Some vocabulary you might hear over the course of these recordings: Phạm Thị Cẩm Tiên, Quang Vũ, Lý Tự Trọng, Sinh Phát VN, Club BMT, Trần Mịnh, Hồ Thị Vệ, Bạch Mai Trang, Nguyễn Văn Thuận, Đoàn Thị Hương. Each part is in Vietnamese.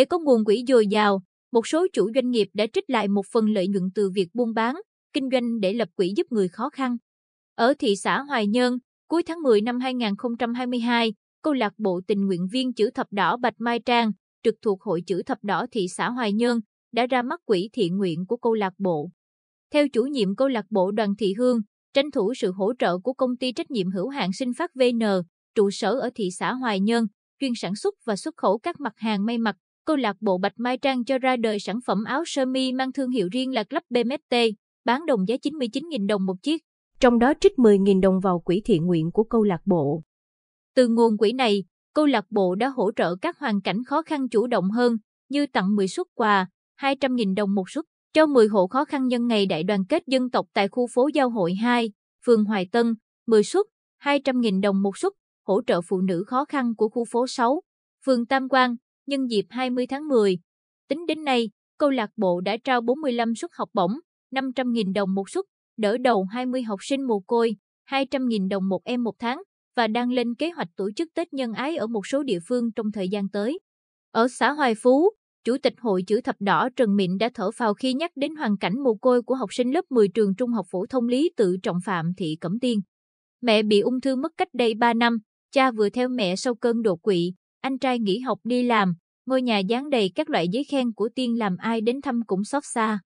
Để có nguồn quỹ dồi dào, một số chủ doanh nghiệp đã trích lại một phần lợi nhuận từ việc buôn bán, kinh doanh để lập quỹ giúp người khó khăn. Ở thị xã Hoài Nhơn, cuối tháng 10 năm 2022, câu lạc bộ tình nguyện viên chữ thập đỏ Bạch Mai Trang, trực thuộc Hội chữ thập đỏ thị xã Hoài Nhơn, đã ra mắt quỹ thiện nguyện của câu lạc bộ. Theo chủ nhiệm câu lạc bộ Đoàn Thị Hương, tranh thủ sự hỗ trợ của công ty trách nhiệm hữu hạn Sinh Phát VN, trụ sở ở thị xã Hoài Nhơn, chuyên sản xuất và xuất khẩu các mặt hàng may mặc, câu lạc bộ Bạch Mai Trang cho ra đời sản phẩm áo sơ mi mang thương hiệu riêng là Club BMT, bán đồng giá 99.000 đồng một chiếc, trong đó trích 10.000 đồng vào quỹ thiện nguyện của câu lạc bộ. Từ nguồn quỹ này, câu lạc bộ đã hỗ trợ các hoàn cảnh khó khăn chủ động hơn, như tặng 10 suất quà, 200.000 đồng một suất, cho 10 hộ khó khăn nhân ngày đại đoàn kết dân tộc tại khu phố Giao Hội 2, phường Hoài Tân, 10 suất, 200.000 đồng một suất, hỗ trợ phụ nữ khó khăn của khu phố 6, phường Tam Quan, nhân dịp 20 tháng 10. Tính đến nay, câu lạc bộ đã trao 45 suất học bổng, 500.000 đồng một suất, đỡ đầu 20 học sinh mồ côi, 200.000 đồng một em một tháng, và đang lên kế hoạch tổ chức Tết nhân ái ở một số địa phương trong thời gian tới. Ở xã Hoài Phú, Chủ tịch Hội chữ thập đỏ Trần Mịnh đã thở phào khi nhắc đến hoàn cảnh mồ côi của học sinh lớp 10 trường Trung học phổ thông Lý Tự Trọng Phạm Thị Cẩm Tiên. Mẹ bị ung thư mất cách đây 3 năm, cha vừa theo mẹ sau cơn đột quỵ, anh trai nghỉ học đi làm, ngôi nhà dán đầy các loại giấy khen của Tiên làm ai đến thăm cũng xót xa.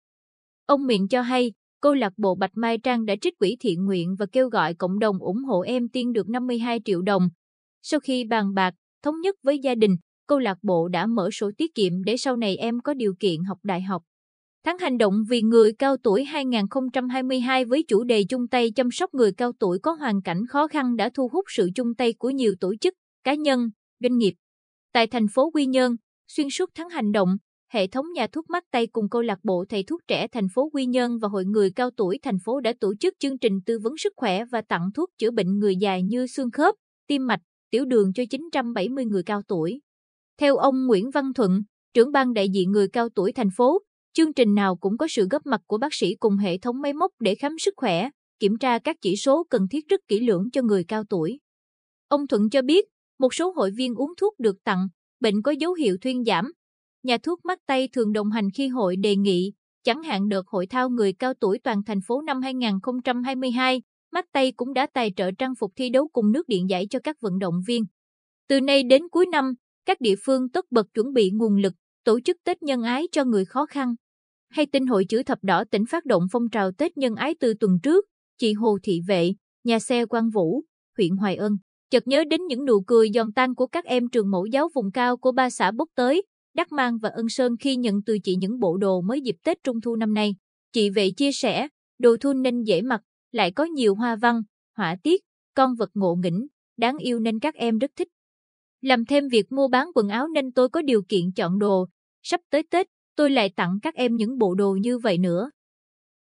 Ông Mịnh cho hay, câu lạc bộ Bạch Mai Trang đã trích quỹ thiện nguyện và kêu gọi cộng đồng ủng hộ em Tiên được 52 triệu đồng. Sau khi bàn bạc, thống nhất với gia đình, câu lạc bộ đã mở sổ tiết kiệm để sau này em có điều kiện học đại học. Tháng hành động vì người cao tuổi 2022 với chủ đề chung tay chăm sóc người cao tuổi có hoàn cảnh khó khăn đã thu hút sự chung tay của nhiều tổ chức, cá nhân, doanh nghiệp. Tại thành phố Quy Nhơn, xuyên suốt tháng hành động, hệ thống nhà thuốc Mát Tây cùng câu lạc bộ thầy thuốc trẻ thành phố Quy Nhơn và hội người cao tuổi thành phố đã tổ chức chương trình tư vấn sức khỏe và tặng thuốc chữa bệnh người già như xương khớp, tim mạch, tiểu đường cho 970 người cao tuổi. Theo ông Nguyễn Văn Thuận, trưởng ban đại diện người cao tuổi thành phố, chương trình nào cũng có sự góp mặt của bác sĩ cùng hệ thống máy móc để khám sức khỏe, kiểm tra các chỉ số cần thiết rất kỹ lưỡng cho người cao tuổi. Ông Thuận cho biết, một số hội viên uống thuốc được tặng, bệnh có dấu hiệu thuyên giảm. Nhà thuốc Mát Tây thường đồng hành khi hội đề nghị, chẳng hạn đợt hội thao người cao tuổi toàn thành phố năm 2022, Mát Tây cũng đã tài trợ trang phục thi đấu cùng nước điện giải cho các vận động viên. Từ nay đến cuối năm, các địa phương tất bật chuẩn bị nguồn lực, tổ chức Tết nhân ái cho người khó khăn. Hay tin Hội chữ thập đỏ tỉnh phát động phong trào Tết nhân ái từ tuần trước, chị Hồ Thị Vệ, nhà xe Quang Vũ, huyện Hoài Ân, chợt nhớ đến những nụ cười giòn tan của các em trường mẫu giáo vùng cao của ba xã Bốc Tới, Đắc Mang và Ân Sơn khi nhận từ chị những bộ đồ mới dịp Tết Trung thu năm nay. Chị Vệ chia sẻ, đồ thu nên dễ mặc, lại có nhiều hoa văn, họa tiết, con vật ngộ nghĩnh, đáng yêu nên các em rất thích. Làm thêm việc mua bán quần áo nên tôi có điều kiện chọn đồ. Sắp tới Tết, tôi lại tặng các em những bộ đồ như vậy nữa.